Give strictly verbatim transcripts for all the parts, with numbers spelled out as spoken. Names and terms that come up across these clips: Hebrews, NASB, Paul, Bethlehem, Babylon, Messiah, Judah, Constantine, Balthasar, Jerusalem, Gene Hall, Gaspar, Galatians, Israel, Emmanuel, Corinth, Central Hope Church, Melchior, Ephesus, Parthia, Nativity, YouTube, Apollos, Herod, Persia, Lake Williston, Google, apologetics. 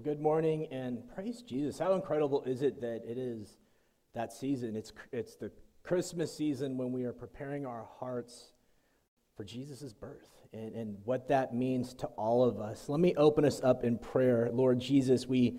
Well, good morning and praise Jesus. How incredible is it that it is that season? It's it's the Christmas season when we are preparing our hearts for Jesus' birth and, and what that means to all of us. Let me open us up in prayer. Lord Jesus, we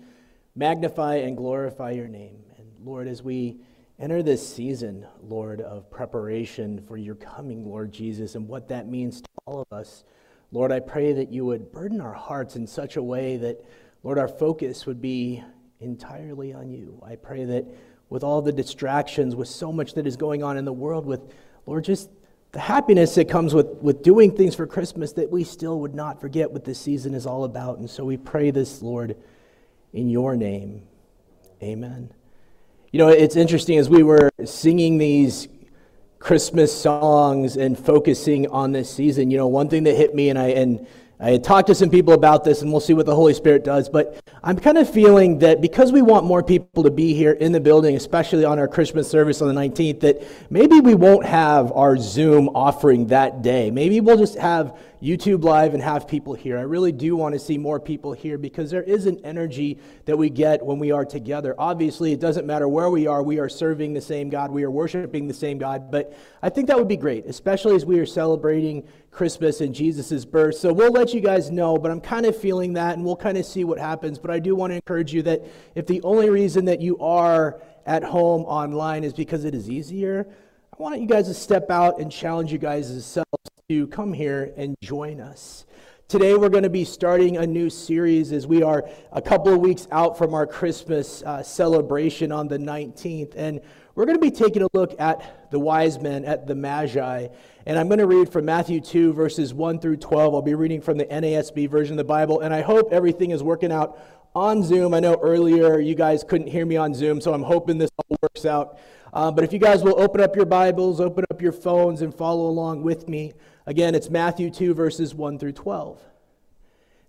magnify and glorify your name. And Lord, as we enter this season, Lord, of preparation for your coming, Lord Jesus, and what that means to all of us, Lord, I pray that you would burden our hearts in such a way that, Lord, our focus would be entirely on you. I pray that with all the distractions, with so much that is going on in the world, with, Lord, just the happiness that comes with, with doing things for Christmas, that we still would not forget what this season is all about. And so we pray this, Lord, in your name. Amen. You know, it's interesting, as we were singing these Christmas songs and focusing on this season, you know, one thing that hit me, and I and I had talked to some people about this, and we'll see what the Holy Spirit does, but I'm kind of feeling that because we want more people to be here in the building, especially on our Christmas service on the nineteenth, that maybe we won't have our Zoom offering that day. Maybe we'll just have YouTube Live and have people here. I really do want to see more people here because there is an energy that we get when we are together. Obviously, it doesn't matter where we are. We are serving the same God. We are worshiping the same God, but I think that would be great, especially as we are celebrating Christmas and Jesus' birth. So we'll let you guys know, but I'm kind of feeling that, and we'll kind of see what happens. But I do want to encourage you that if the only reason that you are at home online is because it is easier, I want you guys to step out and challenge you guys yourselves to come here and join us. Today we're going to be starting a new series as we are a couple of weeks out from our Christmas uh, celebration on the nineteenth, and we're going to be taking a look at the wise men, at the Magi, and I'm going to read from Matthew two, verses one through twelve. I'll be reading from the N A S B version of the Bible, and I hope everything is working out on Zoom. I know earlier you guys couldn't hear me on Zoom, so I'm hoping this all works out. Uh, but if you guys will open up your Bibles, open up your phones, and follow along with me. Again, it's Matthew two, verses one through twelve.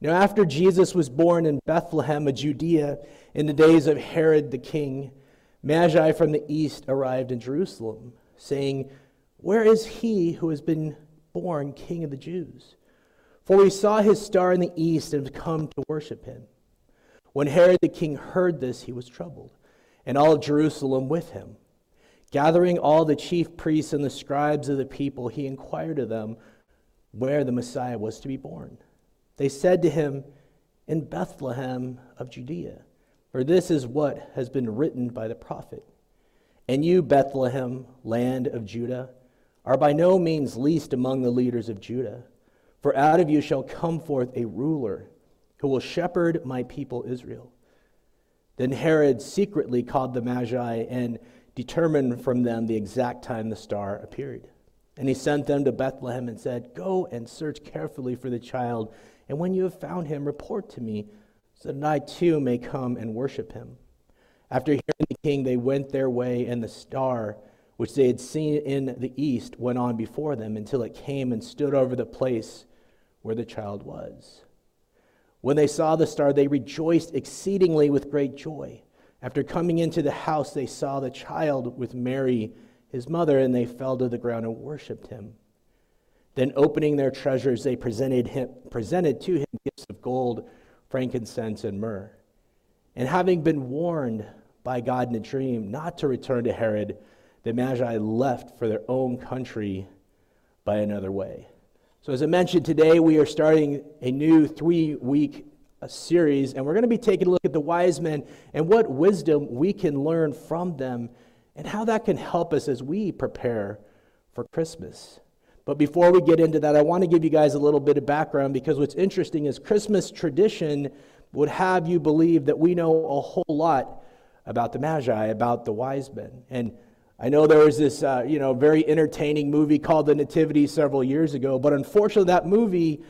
Now, after Jesus was born in Bethlehem of Judea in the days of Herod the king, Magi from the east arrived in Jerusalem, saying, "Where is he who has been born King of the Jews? For we saw his star in the east and have come to worship him." When Herod the king heard this, he was troubled, and all of Jerusalem with him. Gathering all the chief priests and the scribes of the people, he inquired of them where the Messiah was to be born. They said to him, "In Bethlehem of Judea, for this is what has been written by the prophet. And you, Bethlehem, land of Judah, are by no means least among the leaders of Judah. For out of you shall come forth a ruler who will shepherd my people Israel." Then Herod secretly called the Magi and determined from them the exact time the star appeared. And he sent them to Bethlehem and said, "Go and search carefully for the child, and when you have found him, report to me, so that I too may come and worship him." After hearing the king, they went their way, and the star, which they had seen in the east, went on before them until it came and stood over the place where the child was. When they saw the star, they rejoiced exceedingly with great joy. After coming into the house, they saw the child with Mary, his mother, and they fell to the ground and worshipped him. Then opening their treasures, they presented him, presented to him gifts of gold, frankincense, and myrrh. And having been warned by God in a dream not to return to Herod, the Magi left for their own country by another way. So as I mentioned, today we are starting a new three-week series, and we're going to be taking a look at the wise men and what wisdom we can learn from them and how that can help us as we prepare for Christmas. But before we get into that, I want to give you guys a little bit of background, because what's interesting is Christmas tradition would have you believe that we know a whole lot about the Magi, about the wise men. And I know there was this, uh, you know, very entertaining movie called The Nativity several years ago, but unfortunately that movie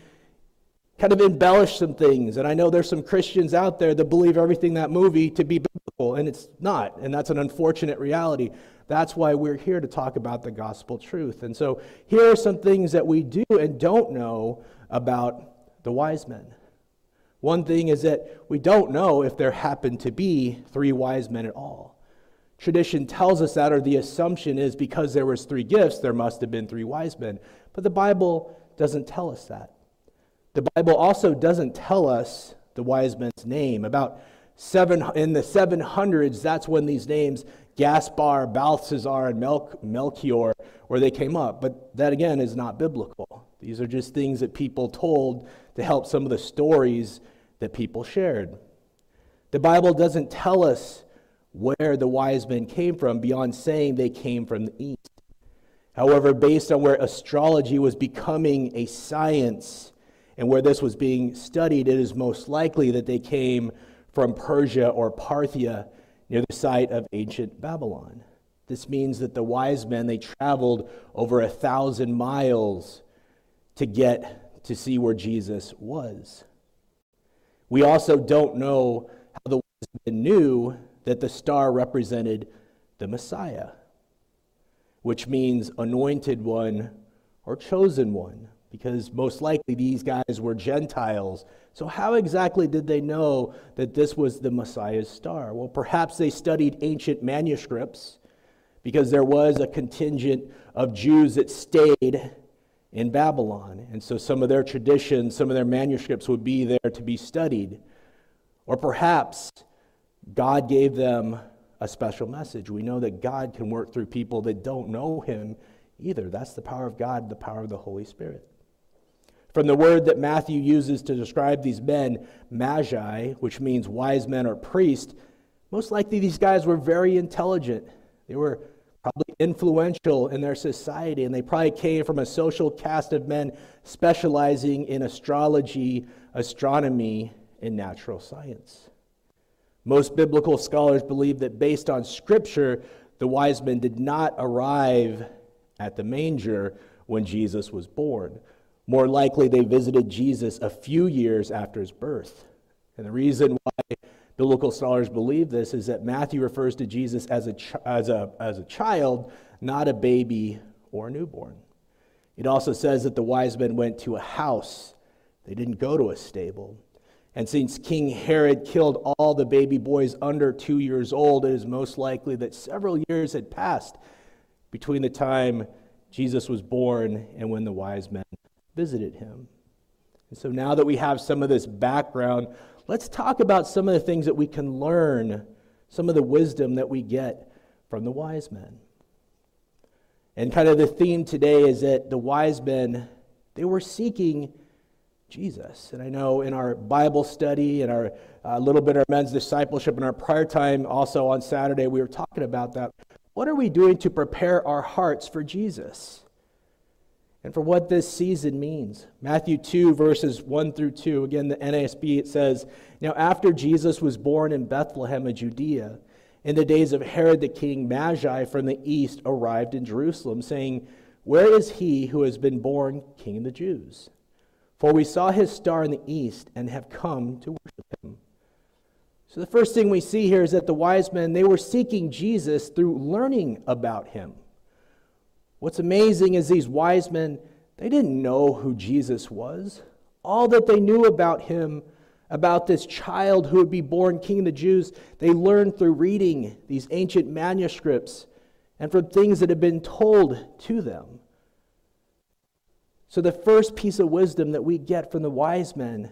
kind of embellished some things. And I know there's some Christians out there that believe everything that movie to be biblical, and it's not. And that's an unfortunate reality. That's why we're here to talk about the gospel truth. And so here are some things that we do and don't know about the wise men. One thing is that we don't know if there happened to be three wise men at all. Tradition tells us that, or the assumption is because there was three gifts, there must have been three wise men. But the Bible doesn't tell us that. The Bible also doesn't tell us the wise men's name. About seven in the seven hundreds, that's when these names, Gaspar, Balthasar, and Mel- Melchior, where they came up. But that, again, is not biblical. These are just things that people told to help some of the stories that people shared. The Bible doesn't tell us where the wise men came from beyond saying they came from the east. However, based on where astrology was becoming a science and where this was being studied, it is most likely that they came from Persia or Parthia, near the site of ancient Babylon. This means that the wise men, they traveled over a thousand miles to get to see where Jesus was. We also don't know how the wise men knew that the star represented the Messiah, which means anointed one or chosen one, because most likely these guys were Gentiles. So how exactly did they know that this was the Messiah's star? Well, perhaps they studied ancient manuscripts, because there was a contingent of Jews that stayed in Babylon. And so some of their traditions, some of their manuscripts would be there to be studied. Or perhaps God gave them a special message. We know that God can work through people that don't know him either. That's the power of God, the power of the Holy Spirit. From the word that Matthew uses to describe these men, Magi, which means wise men or priest, most likely these guys were very intelligent. They were probably influential in their society, and they probably came from a social caste of men specializing in astrology, astronomy, and natural science. Most biblical scholars believe that based on Scripture, the wise men did not arrive at the manger when Jesus was born. More likely, they visited Jesus a few years after his birth. And the reason why biblical scholars believe this is that Matthew refers to Jesus as a ch- as a, as a child, not a baby or a newborn. It also says that the wise men went to a house. They didn't go to a stable. And since King Herod killed all the baby boys under two years old, it is most likely that several years had passed between the time Jesus was born and when the wise men visited him. And so now that we have some of this background, let's talk about some of the things that we can learn, some of the wisdom that we get from the wise men. And kind of the theme today is that the wise men, they were seeking Jesus. And I know in our Bible study and our uh, little bit of men's discipleship and our prayer time also on Saturday, we were talking about that. What are we doing to prepare our hearts for Jesus and for what this season means? Matthew two, verses one through two, again, the N A S B, it says, "Now after Jesus was born in Bethlehem of Judea, in the days of Herod the king, Magi from the east arrived in Jerusalem, saying, 'Where is he who has been born king of the Jews? For we saw his star in the east and have come to worship him.'" So the first thing we see here is that the wise men, they were seeking Jesus through learning about him. What's amazing is these wise men, they didn't know who Jesus was. All that they knew about him, about this child who would be born king of the Jews, they learned through reading these ancient manuscripts and from things that had been told to them. So the first piece of wisdom that we get from the wise men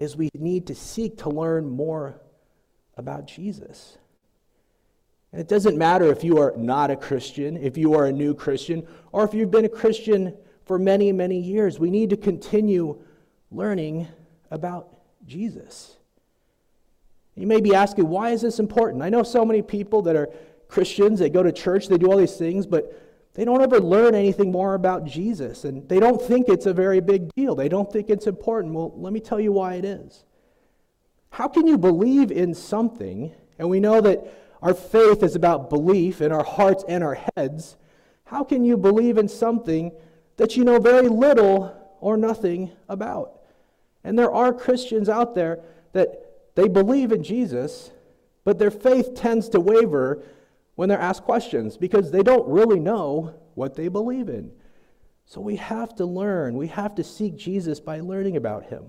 is we need to seek to learn more about Jesus. And it doesn't matter if you are not a Christian, if you are a new Christian, or if you've been a Christian for many, many years. We need to continue learning about Jesus. You may be asking, why is this important? I know so many people that are Christians, they go to church, they do all these things, but they don't ever learn anything more about Jesus, and they don't think it's a very big deal. They don't think it's important. Well, let me tell you why it is. How can you believe in something, and we know that our faith is about belief in our hearts and our heads, how can you believe in something that you know very little or nothing about? And there are Christians out there that they believe in Jesus, but their faith tends to waver when they're asked questions, because they don't really know what they believe in. So we have to learn. We have to seek Jesus by learning about him.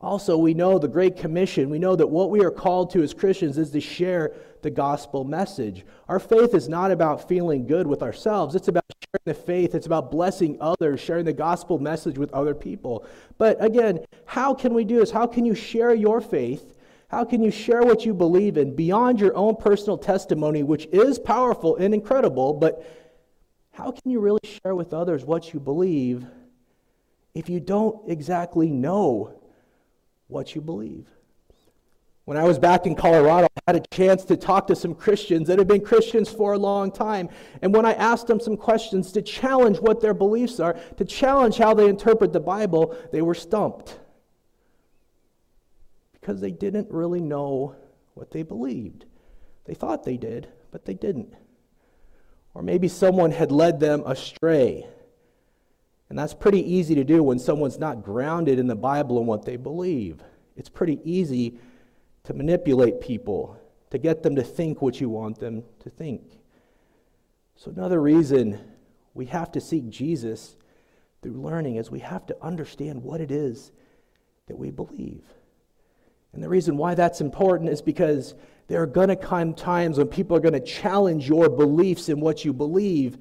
Also, we know the Great Commission. We know that what we are called to as Christians is to share the gospel message. Our faith is not about feeling good with ourselves. It's about the faith. It's about blessing others, sharing the gospel message with other people. But again, how can we do this? How can you share your faith? How can you share what you believe in beyond your own personal testimony, which is powerful and incredible, but how can you really share with others what you believe if you don't exactly know what you believe? When I was back in Colorado, I had a chance to talk to some Christians that had been Christians for a long time. And when I asked them some questions to challenge what their beliefs are, to challenge how they interpret the Bible, they were stumped. Because they didn't really know what they believed. They thought they did, but they didn't. Or maybe someone had led them astray. And that's pretty easy to do when someone's not grounded in the Bible and what they believe. It's pretty easy to manipulate people, to get them to think what you want them to think. So another reason we have to seek Jesus through learning is we have to understand what it is that we believe. And the reason why that's important is because there are going to come times when people are going to challenge your beliefs in what you believe,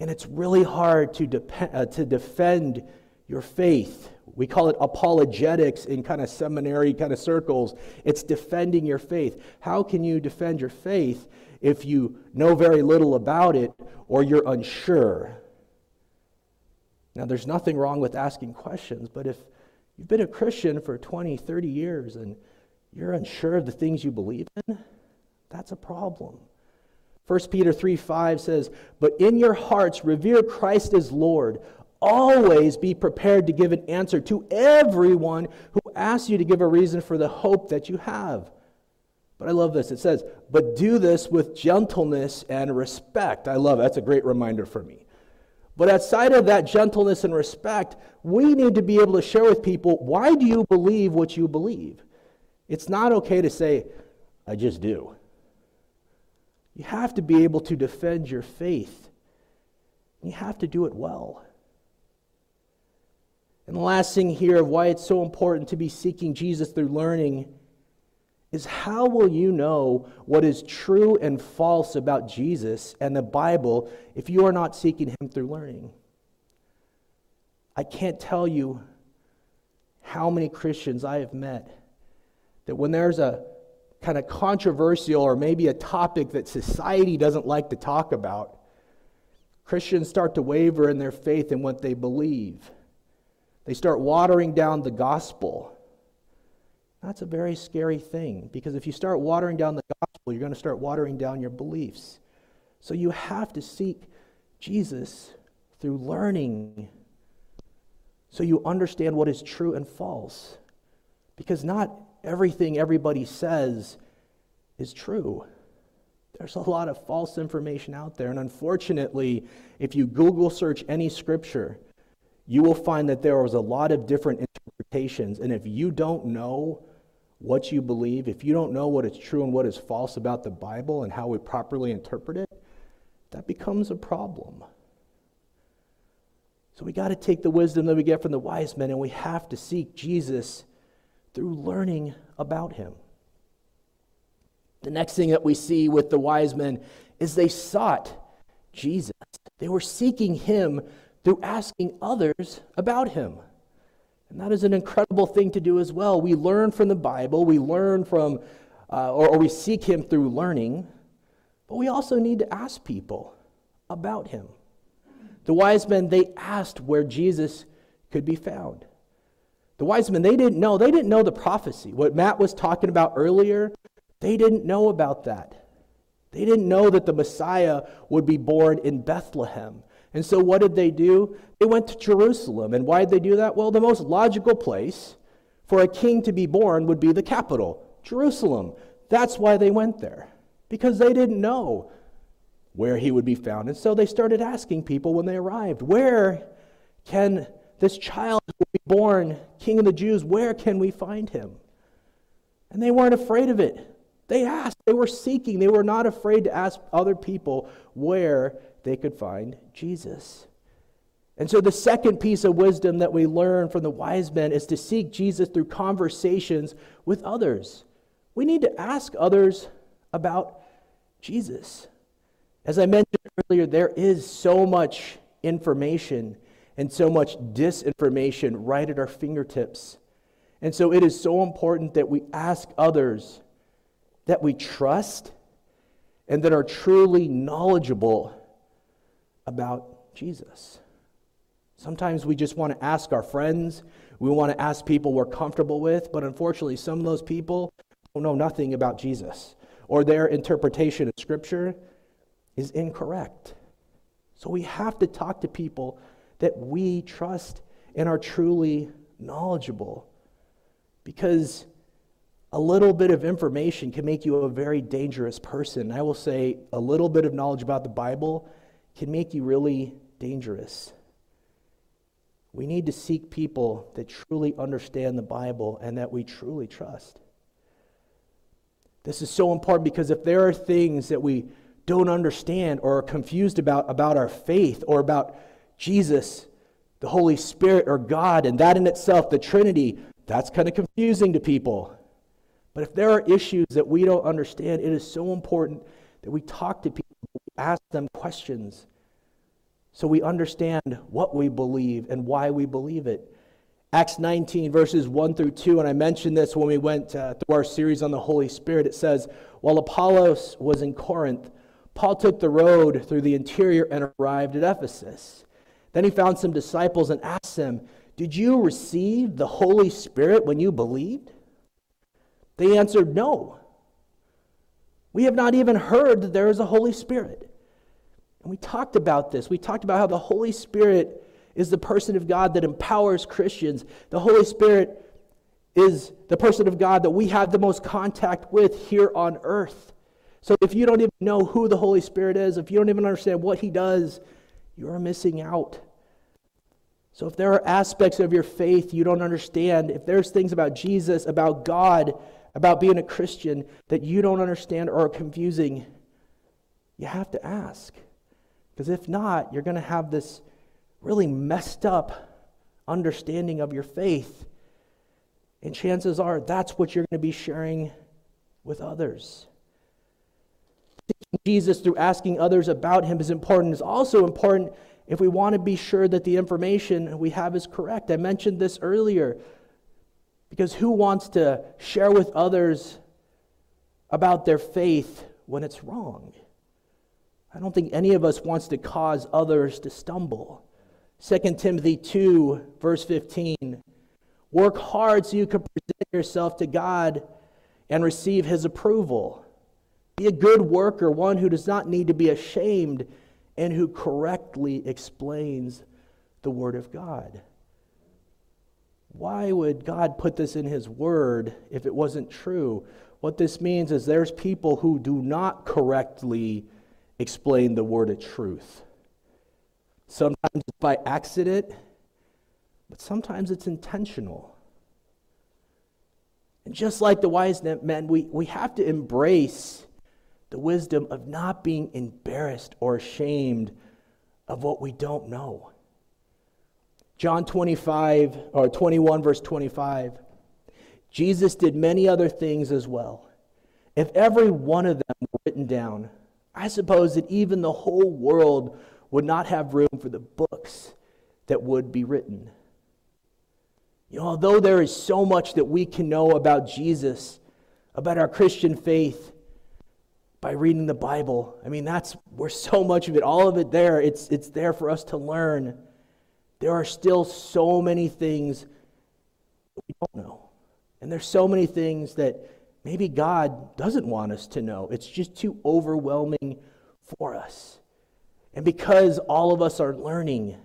and it's really hard to depend, uh, to defend your faith. We call it apologetics in kind of seminary kind of circles. It's defending your faith. How can you defend your faith if you know very little about it or you're unsure? Now, there's nothing wrong with asking questions, but if you've been a Christian for twenty, thirty years and you're unsure of the things you believe in, that's a problem. First Peter three five says, "But in your hearts revere Christ as Lord. Always be prepared to give an answer to everyone who asks you to give a reason for the hope that you have." But I love this. It says, "But do this with gentleness and respect." I love it. That's a great reminder for me. But outside of that gentleness and respect, we need to be able to share with people, why do you believe what you believe? It's not okay to say, "I just do." You have to be able to defend your faith. You have to do it well. And the last thing here of why it's so important to be seeking Jesus through learning is how will you know what is true and false about Jesus and the Bible if you are not seeking Him through learning? I can't tell you how many Christians I have met that when there's a kind of controversial or maybe a topic that society doesn't like to talk about, Christians start to waver in their faith and what they believe. They start watering down the gospel. That's a very scary thing, because if you start watering down the gospel, you're going to start watering down your beliefs. So you have to seek Jesus through learning so you understand what is true and false, because not everything everybody says is true. There's a lot of false information out there, and unfortunately, if you Google search any scripture, you will find that there was a lot of different interpretations. And if you don't know what you believe, if you don't know what is true and what is false about the Bible and how we properly interpret it, that becomes a problem. So we got to take the wisdom that we get from the wise men, and we have to seek Jesus through learning about Him. The next thing that we see with the wise men is they sought Jesus. They were seeking Him through asking others about Him. And that is an incredible thing to do as well. We learn from the Bible, we learn from, uh, or, or we seek Him through learning, but we also need to ask people about Him. The wise men, they asked where Jesus could be found. The wise men, they didn't know, they didn't know the prophecy. What Matt was talking about earlier, they didn't know about that. They didn't know that the Messiah would be born in Bethlehem. And so what did they do? They went to Jerusalem. And why did they do that? Well, the most logical place for a king to be born would be the capital, Jerusalem. That's why they went there, because they didn't know where He would be found. And so they started asking people when they arrived, where can this child who will be born, King of the Jews, where can we find Him? And they weren't afraid of it. They asked. They were seeking. They were not afraid to ask other people where they could find Jesus. And so the second piece of wisdom that we learn from the wise men is to seek Jesus through conversations with others. We need to ask others about Jesus. As I mentioned earlier, there is so much information and so much disinformation right at our fingertips. And so it is so important that we ask others that we trust and that are truly knowledgeable about Jesus. Sometimes we just want to ask our friends. We want to ask people we're comfortable with. But unfortunately, some of those people don't know nothing about Jesus, or their interpretation of Scripture is incorrect. So we have to talk to people that we trust and are truly knowledgeable, because a little bit of information can make you a very dangerous person. I will say a little bit of knowledge about the Bible can make you really dangerous. We need to seek people that truly understand the Bible and that we truly trust. This is so important, because if there are things that we don't understand or are confused about, about our faith or about Jesus, the Holy Spirit, or God, and that in itself, the Trinity, that's kind of confusing to people. But if there are issues that we don't understand, it is so important that we talk to people, ask them questions, so we understand what we believe and why we believe it. Acts nineteen, verses one through two, and I mentioned this when we went uh, through our series on the Holy Spirit. It says, while Apollos was in Corinth, Paul took the road through the interior and arrived at Ephesus. Then he found some disciples and asked them, did you receive the Holy Spirit when you believed? They answered, no. We have not even heard that there is a Holy Spirit. And we talked about this. We talked about how the Holy Spirit is the person of God that empowers Christians. The Holy Spirit is the person of God that we have the most contact with here on earth. So if you don't even know who the Holy Spirit is, if you don't even understand what he does, you're missing out. So if there are aspects of your faith you don't understand, if there's things about Jesus, about God, about being a Christian that you don't understand or are confusing, you have to ask. Because if not, you're going to have this really messed up understanding of your faith. And chances are that's what you're going to be sharing with others. Seeking Jesus through asking others about him is important. It's also important if we want to be sure that the information we have is correct. I mentioned this earlier, because who wants to share with others about their faith when it's wrong? I don't think any of us wants to cause others to stumble. Second Timothy two, verse fifteen, work hard so you can present yourself to God and receive his approval. Be a good worker, one who does not need to be ashamed, and who correctly explains the Word of God. Why would God put this in his Word if it wasn't true? What this means is there's people who do not correctly explain the Word of truth. Sometimes it's by accident, but sometimes it's intentional. And just like the wise men, we, we have to embrace the wisdom of not being embarrassed or ashamed of what we don't know. John twenty-five, or twenty-one, verse twenty-five, Jesus did many other things as well. If every one of them were written down, I suppose that even the whole world would not have room for the books that would be written. You know, although there is so much that we can know about Jesus, about our Christian faith, by reading the Bible. I mean, that's where so much of it, all of it there, it's it's there for us to learn. There are still so many things that we don't know. And there's so many things that maybe God doesn't want us to know. It's just too overwhelming for us. And because all of us are learning,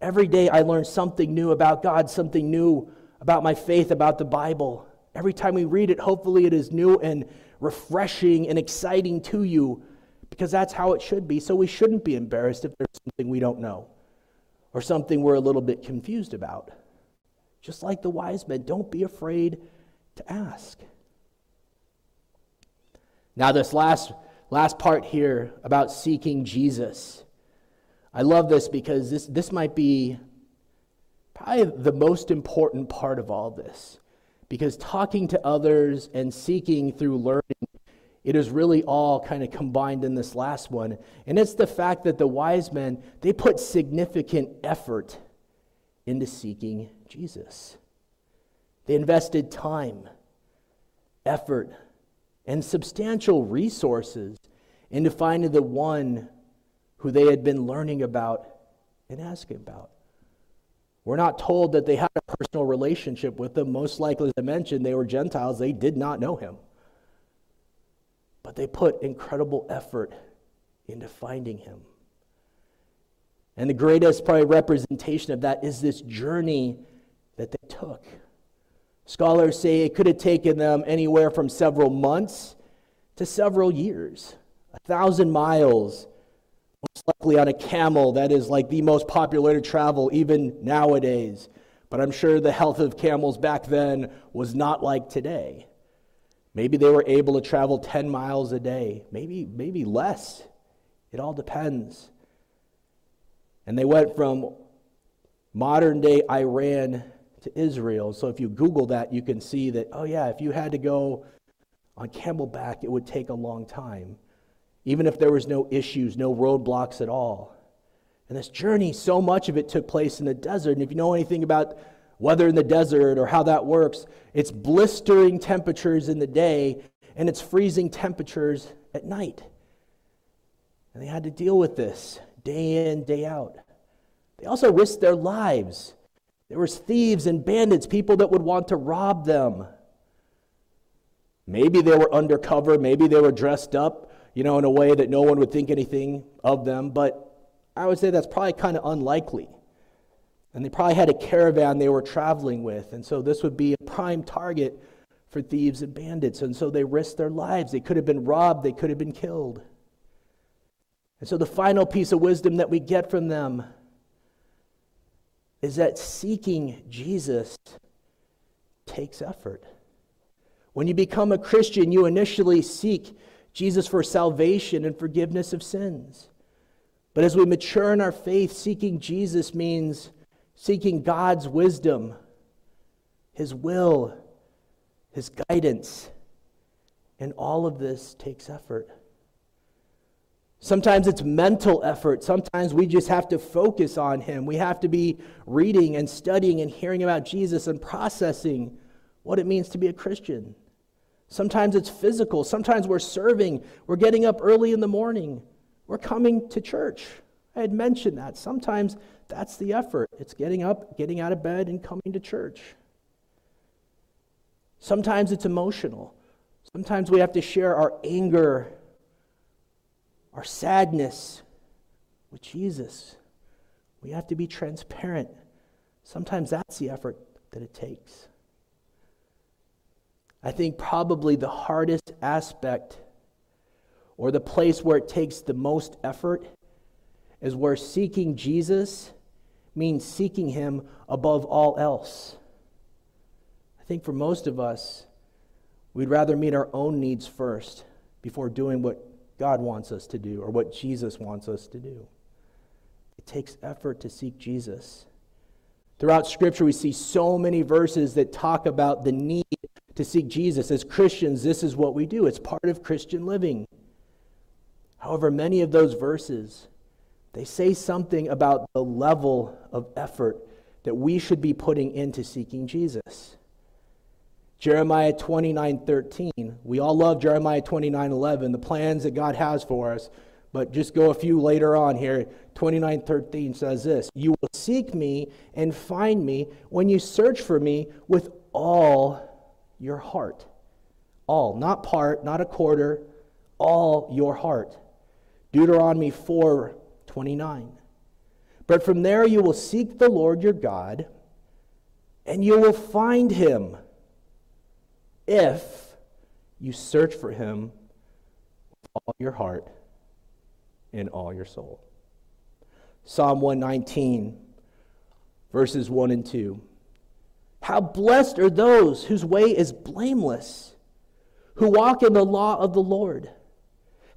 every day I learn something new about God, something new about my faith, about the Bible. Every time we read it, hopefully it is new and refreshing and exciting to you, because that's how it should be. So we shouldn't be embarrassed if there's something we don't know or something we're a little bit confused about. Just like the wise men, don't be afraid to ask. Now this last, last part here about seeking Jesus. I love this, because this, this might be probably the most important part of all this. Because talking to others and seeking through learning It is really all kind of combined in this last one. And it's the fact that the wise men, they put significant effort into seeking Jesus. They invested time, effort, and substantial resources into finding the one who they had been learning about and asking about. We're not told that they had a personal relationship with him. Most likely, as I mentioned, they were Gentiles. They did not know him. But they put incredible effort into finding him. And the greatest probably representation of that is this journey that they took. Scholars say it could have taken them anywhere from several months to several years. A thousand miles, most likely on a camel. That is like the most popular to travel even nowadays. But I'm sure the health of camels back then was not like today. Maybe they were able to travel ten miles a day, maybe maybe less. It all depends. And they went from modern-day Iran to Israel. So if you Google that, you can see that, oh yeah, if you had to go on camelback, it would take a long time, even if there was no issues, no roadblocks at all. And this journey, so much of it took place in the desert. And if you know anything about weather in the desert or how that works, it's blistering temperatures in the day and it's freezing temperatures at night. And they had to deal with this day in, day out. They also risked their lives. There was thieves and bandits, people that would want to rob them. Maybe they were undercover, maybe they were dressed up, you know, in a way that no one would think anything of them, but I would say that's probably kind of unlikely. And they probably had a caravan they were traveling with, and so this would be a prime target for thieves and bandits, and so they risked their lives. They could have been robbed, they could have been killed. And so the final piece of wisdom that we get from them is that seeking Jesus takes effort. When you become a Christian, you initially seek Jesus for salvation and forgiveness of sins. But as we mature in our faith, seeking Jesus means seeking God's wisdom, His will, His guidance, and all of this takes effort. Sometimes it's mental effort. Sometimes we just have to focus on Him. We have to be reading and studying and hearing about Jesus and processing what it means to be a Christian. Sometimes it's physical. Sometimes we're serving. We're getting up early in the morning. We're coming to church. I had mentioned that. Sometimes that's the effort. It's getting up, getting out of bed, and coming to church. Sometimes it's emotional. Sometimes we have to share our anger, our sadness with Jesus. We have to be transparent. Sometimes that's the effort that it takes. I think probably the hardest aspect, or the place where it takes the most effort, is where seeking Jesus means seeking Him above all else. I think for most of us, we'd rather meet our own needs first before doing what God wants us to do, or what Jesus wants us to do. It takes effort to seek Jesus. Throughout Scripture, we see so many verses that talk about the need to seek Jesus. As Christians, this is what we do. It's part of Christian living. However, many of those verses, they say something about the level of effort that we should be putting into seeking Jesus. Jeremiah twenty-nine thirteen. We all love Jeremiah twenty-nine eleven, the plans that God has for us. But just go a few later on here. twenty-nine thirteen says this: "You will seek me and find me when you search for me with all your heart." All, not part, not a quarter, all your heart. Deuteronomy four twenty-nine. "But from there you will seek the Lord your God, and you will find him, if you search for him with all your heart and all your soul." Psalm one nineteen, verses one and two. "How blessed are those whose way is blameless, who walk in the law of the Lord.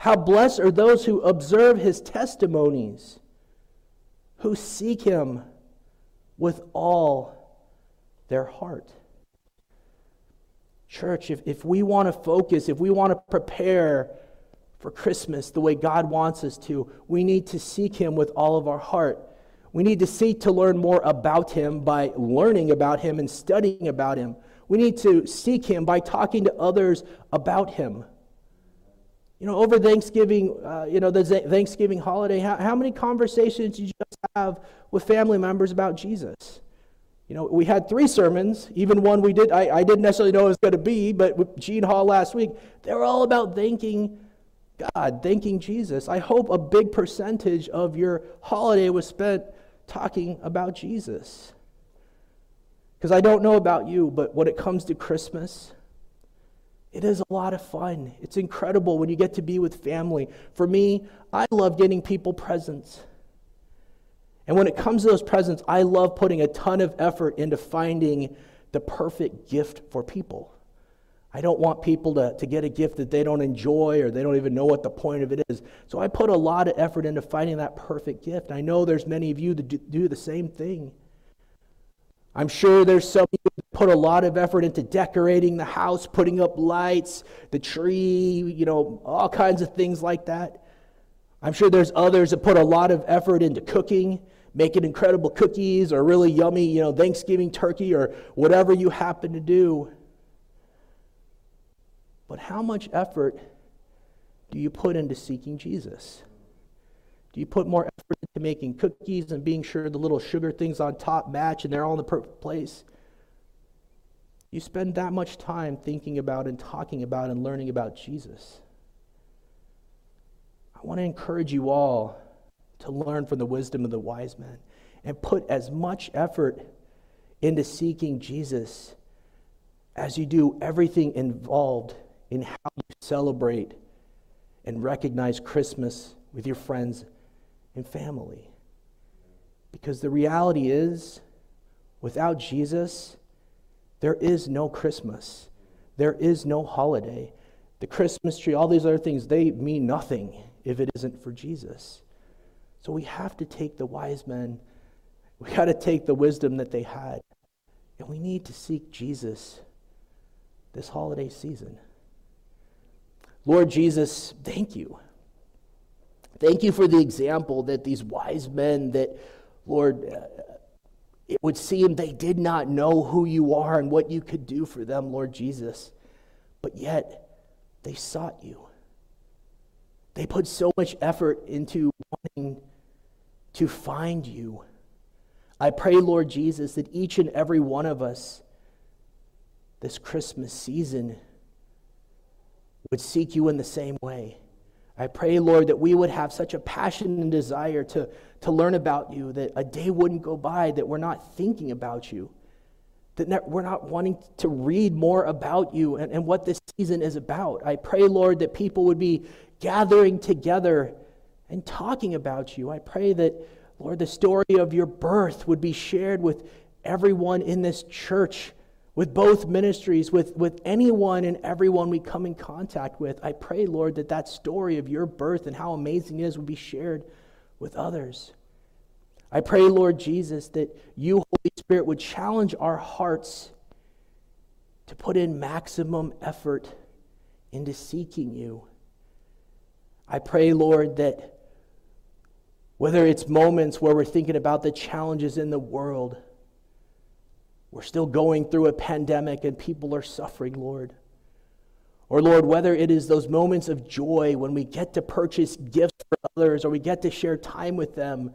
How blessed are those who observe his testimonies, who seek him with all their heart." Church, if, if we want to focus, if we want to prepare for Christmas the way God wants us to, we need to seek him with all of our heart. We need to seek to learn more about him by learning about him and studying about him. We need to seek him by talking to others about him. You know, over Thanksgiving, uh, you know, the Thanksgiving holiday, how, how many conversations did you just have with family members about Jesus? You know, we had three sermons, even one we did, I, I didn't necessarily know it was going to be, but with Gene Hall last week, they were all about thanking God, thanking Jesus. I hope a big percentage of your holiday was spent talking about Jesus. Because I don't know about you, but when it comes to Christmas, it is a lot of fun. It's incredible when you get to be with family. For me, I love getting people presents. And when it comes to those presents, I love putting a ton of effort into finding the perfect gift for people. I don't want people to, to get a gift that they don't enjoy or they don't even know what the point of it is. So I put a lot of effort into finding that perfect gift. I know there's many of you that do, do the same thing. I'm sure there's some people that put a lot of effort into decorating the house, putting up lights, the tree, you know, all kinds of things like that. I'm sure there's others that put a lot of effort into cooking, making incredible cookies or really yummy, you know, Thanksgiving turkey or whatever you happen to do. But how much effort do you put into seeking Jesus? Do you put more effort into making cookies and being sure the little sugar things on top match and they're all in the perfect place? You spend that much time thinking about and talking about and learning about Jesus. I want to encourage you all to learn from the wisdom of the wise men and put as much effort into seeking Jesus as you do everything involved in how you celebrate and recognize Christmas with your friends and family. Because the reality is, without Jesus, there is no Christmas. There is no holiday. The Christmas tree, all these other things, they mean nothing if it isn't for Jesus. So we have to take the wise men, we got to take the wisdom that they had, and we need to seek Jesus this holiday season. Lord Jesus, thank you. Thank you for the example that these wise men that, Lord, uh, it would seem they did not know who you are and what you could do for them, Lord Jesus. But yet, they sought you. They put so much effort into wanting to find you. I pray, Lord Jesus, that each and every one of us this Christmas season would seek you in the same way. I pray, Lord, that we would have such a passion and desire to, to learn about you, that a day wouldn't go by that we're not thinking about you, that we're not wanting to read more about you and, and what this season is about. I pray, Lord, that people would be gathering together and talking about you. I pray that, Lord, the story of your birth would be shared with everyone in this church, with both ministries, with, with anyone and everyone we come in contact with. I pray, Lord, that that story of your birth and how amazing it is would be shared with others. I pray, Lord Jesus, that you, Holy Spirit, would challenge our hearts to put in maximum effort into seeking you. I pray, Lord, that whether it's moments where we're thinking about the challenges in the world, we're still going through a pandemic and people are suffering, Lord. Or, Lord, whether it is those moments of joy when we get to purchase gifts for others or we get to share time with them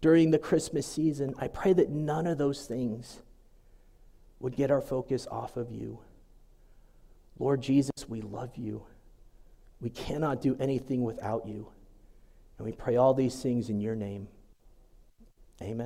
during the Christmas season, I pray that none of those things would get our focus off of you. Lord Jesus, we love you. We cannot do anything without you. And we pray all these things in your name. Amen.